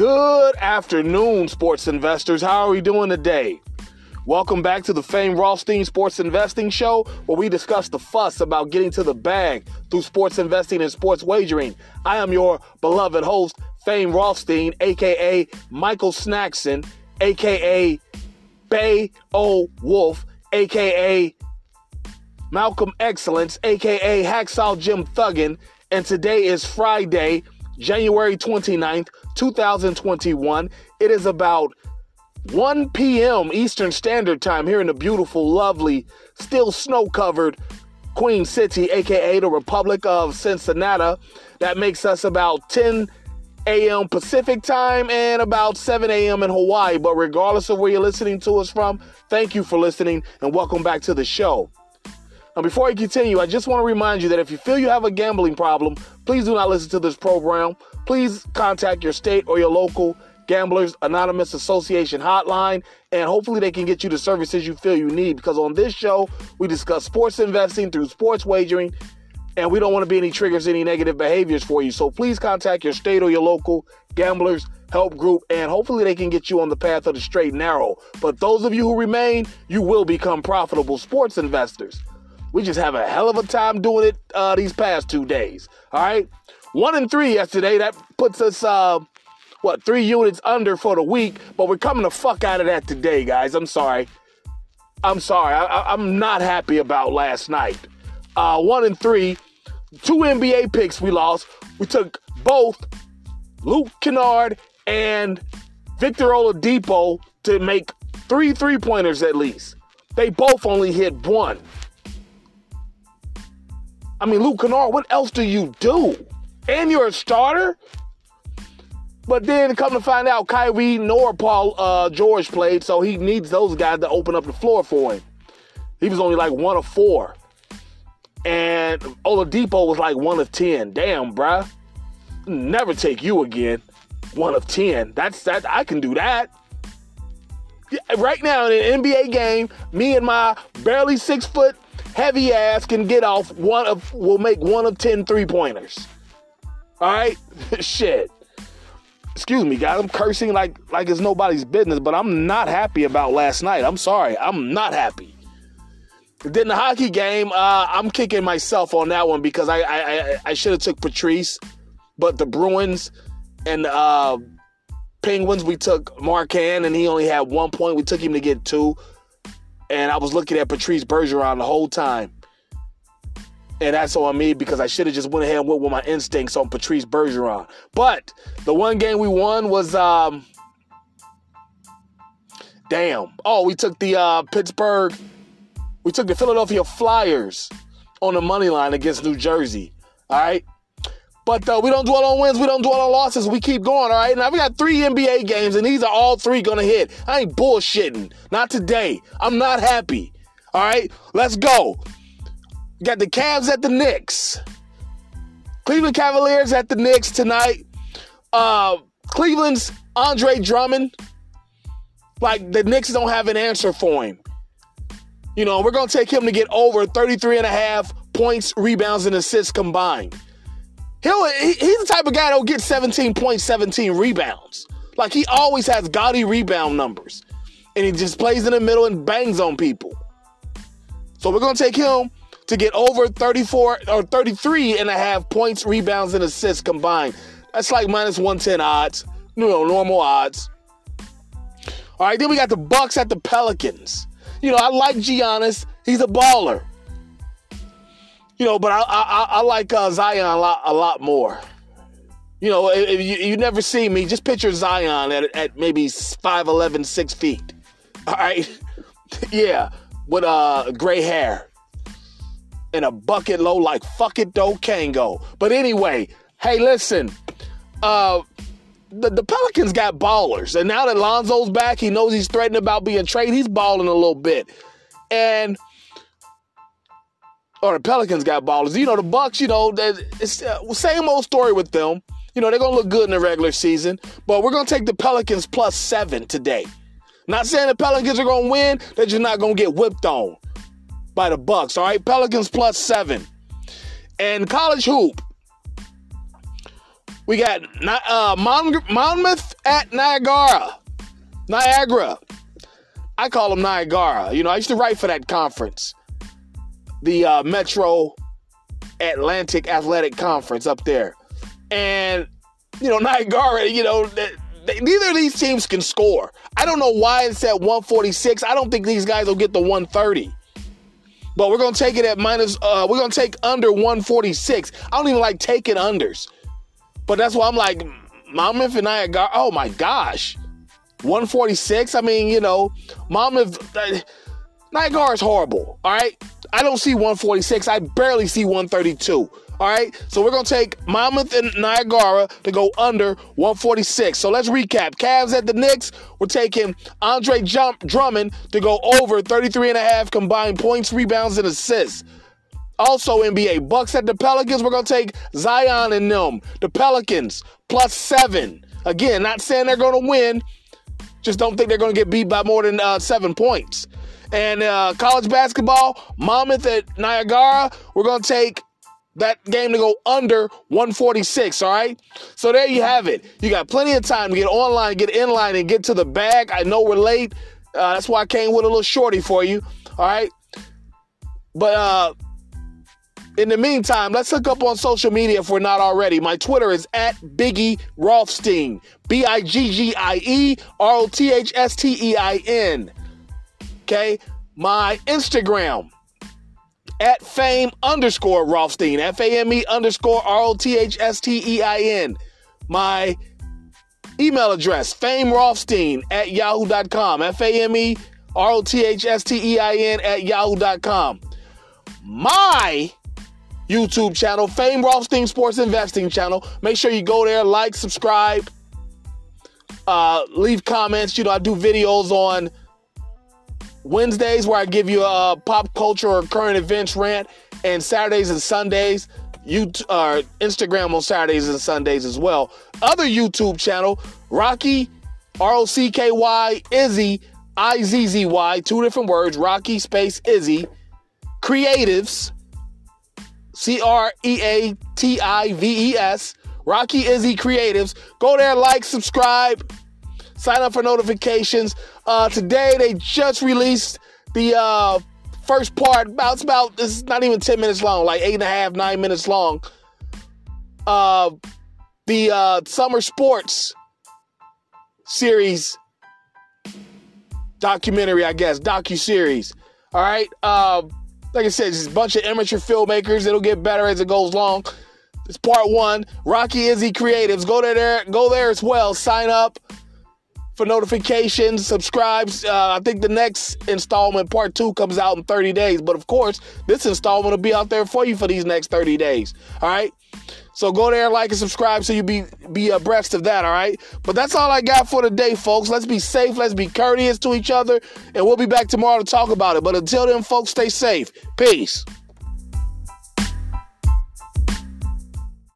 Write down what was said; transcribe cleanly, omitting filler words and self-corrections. Good afternoon, sports investors. How are we doing today? Welcome back to the Fame Rothstein Sports Investing Show, where we discuss the fuss about getting to the bag through sports investing and sports wagering. I am your beloved host, Fame Rothstein, a.k.a. Michael Snaxson, a.k.a. Bay O Wolf, a.k.a. Malcolm Excellence, a.k.a. Hacksaw Jim Thuggin, and today is Friday, January 29th, 2021. It is about 1 p.m. Eastern Standard Time here in the beautiful, lovely, still snow-covered Queen City, a.k.a. the Republic of Cincinnati. That makes us about 10 a.m. Pacific Time and about 7 a.m. in Hawaii. But regardless of where you're listening to us from, thank you for listening and welcome back to the show. Now, before I continue, I just want to remind you that if you feel you have a gambling problem, please do not listen to this program. Please contact your state or your local Gamblers Anonymous Association hotline, and hopefully they can get you the services you feel you need, because on this show, we discuss sports investing through sports wagering, and we don't want to be any triggers, any negative behaviors for you. So please contact your state or your local Gamblers Help Group, and hopefully they can get you on the path of the straight and narrow. But those of you who remain, you will become profitable sports investors. We just have a hell of a time doing it these past 2 days, all right? 1-3 yesterday. That puts us, 3 units under for the week, but we're coming the fuck out of that today, guys. I'm sorry. I'm not happy about last night. 1-3. 2 NBA picks we lost. We took both Luke Kennard and Victor Oladipo to make 3 three-pointers at least. They both only hit one. I mean, Luke Kennard, what else do you do? And you're a starter? But then come to find out, Kyrie nor Paul George played, so he needs those guys to open up the floor for him. He was only like 1 of 4. And Oladipo was like 1 of 10. Damn, bruh. Never take you again. 1 of 10. That's I can do that. Right now in an NBA game, me and my barely 6 foot heavy ass can get off we'll make 1 of 10 3-pointers. All right? Shit. Excuse me, guys. I'm cursing like it's nobody's business, but I'm not happy about last night. I'm sorry. I'm not happy. Then the hockey game, I'm kicking myself on that one because I should have took Patrice, but the Bruins and Penguins, we took Marchand, and he only had 1 point. We took him to get 2. And I was looking at Patrice Bergeron the whole time. And that's on me because I should have just went ahead and went with my instincts on Patrice Bergeron. But the one game we won was, we took the Philadelphia Flyers on the money line against New Jersey, all right? But we don't dwell on wins. We don't dwell on losses. We keep going, all right? Now, we got 3 NBA games, and these are all 3 going to hit. I ain't bullshitting. Not today. I'm not happy, all right? Let's go. Got the Cavs at the Knicks. Cleveland Cavaliers at the Knicks tonight. Cleveland's Andre Drummond. Like, the Knicks don't have an answer for him. You know, we're going to take him to get over 33.5 points, rebounds, and assists combined. He's the type of guy that'll get 17 points, 17 rebounds. Like, he always has gaudy rebound numbers. And he just plays in the middle and bangs on people. So we're going to take him to get over 34 or 33.5 points, rebounds, and assists combined. That's like minus 110 odds. You know, normal odds. All right, then we got the Bucks at the Pelicans. You know, I like Giannis. He's a baller. You know, but I like Zion a lot more. You know, if you never see me, just picture Zion at maybe 5'11", 6 feet. All right? Yeah, with gray hair and a bucket low like fuck it though Kango. But anyway, hey, listen, the Pelicans got ballers. And now that Lonzo's back, he knows he's threatened about being traded. He's balling a little bit. The Pelicans got ballers. You know, the Bucks, you know, it's same old story with them. You know, they're going to look good in the regular season. But we're going to take the Pelicans plus 7 today. Not saying the Pelicans are going to win. They're just not going to get whipped on by the Bucks, all right? Pelicans plus 7. And college hoop. We got Monmouth at Niagara. I call them Niagara. You know, I used to write for that conference, the Metro Atlantic Athletic Conference up there. And, you know, Niagara, you know, neither of these teams can score. I don't know why it's at 146. I don't think these guys will get to 130. But we're going to take it at we're going to take under 146. I don't even like taking unders. But that's why I'm like, Monmouth and Niagara, oh my gosh. 146? I mean, you know, Monmouth, Niagara is horrible, all right? I don't see 146. I barely see 132. All right, so we're going to take Monmouth and Niagara to go under 146. So let's recap. Cavs at the Knicks. We're taking Andre Drummond to go over 33.5 combined points, rebounds, and assists. Also NBA, Bucks at the Pelicans. We're going to take Zion and them. The Pelicans, +7. Again, not saying they're going to win. Just don't think they're going to get beat by more than 7 points. And college basketball, Monmouth at Niagara. We're going to take that game to go under 146, all right? So there you have it. You got plenty of time to get online, get in line, and get to the bag. I know we're late. That's why I came with a little shorty for you, all right? But in the meantime, let's hook up on social media if we're not already. My Twitter is at Biggie Rothstein, BIGGIE ROTHSTEIN, okay? My Instagram, at Fame_Rothstein, FAME_ROTHSTEIN. My email address, FameRothstein@yahoo.com, FAMEROTHSTEIN@yahoo.com. My YouTube channel, Fame Rothstein Sports Investing channel. Make sure you go there, like, subscribe, leave comments. You know, I do videos on Wednesdays where I give you a pop culture or current events rant, and Saturdays and Sundays, Instagram on Saturdays and Sundays as well. Other YouTube channel, Rocky, ROCKY, Izzy, IZZY, two different words, Rocky space Izzy, Creatives, CREATIVES, Rocky Izzy Creatives. Go there, like, subscribe, sign up for notifications. Today, they just released the first part. It's not even 10 minutes long, like 8.5, 9 minutes long. The Summer Sports Series documentary, I guess, docu-series. All right? Like I said, it's just a bunch of amateur filmmakers. It'll get better as it goes along. It's part one. Rocky Izzy Creatives. Go there as well. Sign up for notifications, subscribes. I think the next installment, part two, comes out in 30 days. But of course, this installment will be out there for you for these next 30 days. All right. So go there, like, and subscribe so you'll be abreast of that. All right. But that's all I got for today, folks. Let's be safe. Let's be courteous to each other. And we'll be back tomorrow to talk about it. But until then, folks, stay safe. Peace.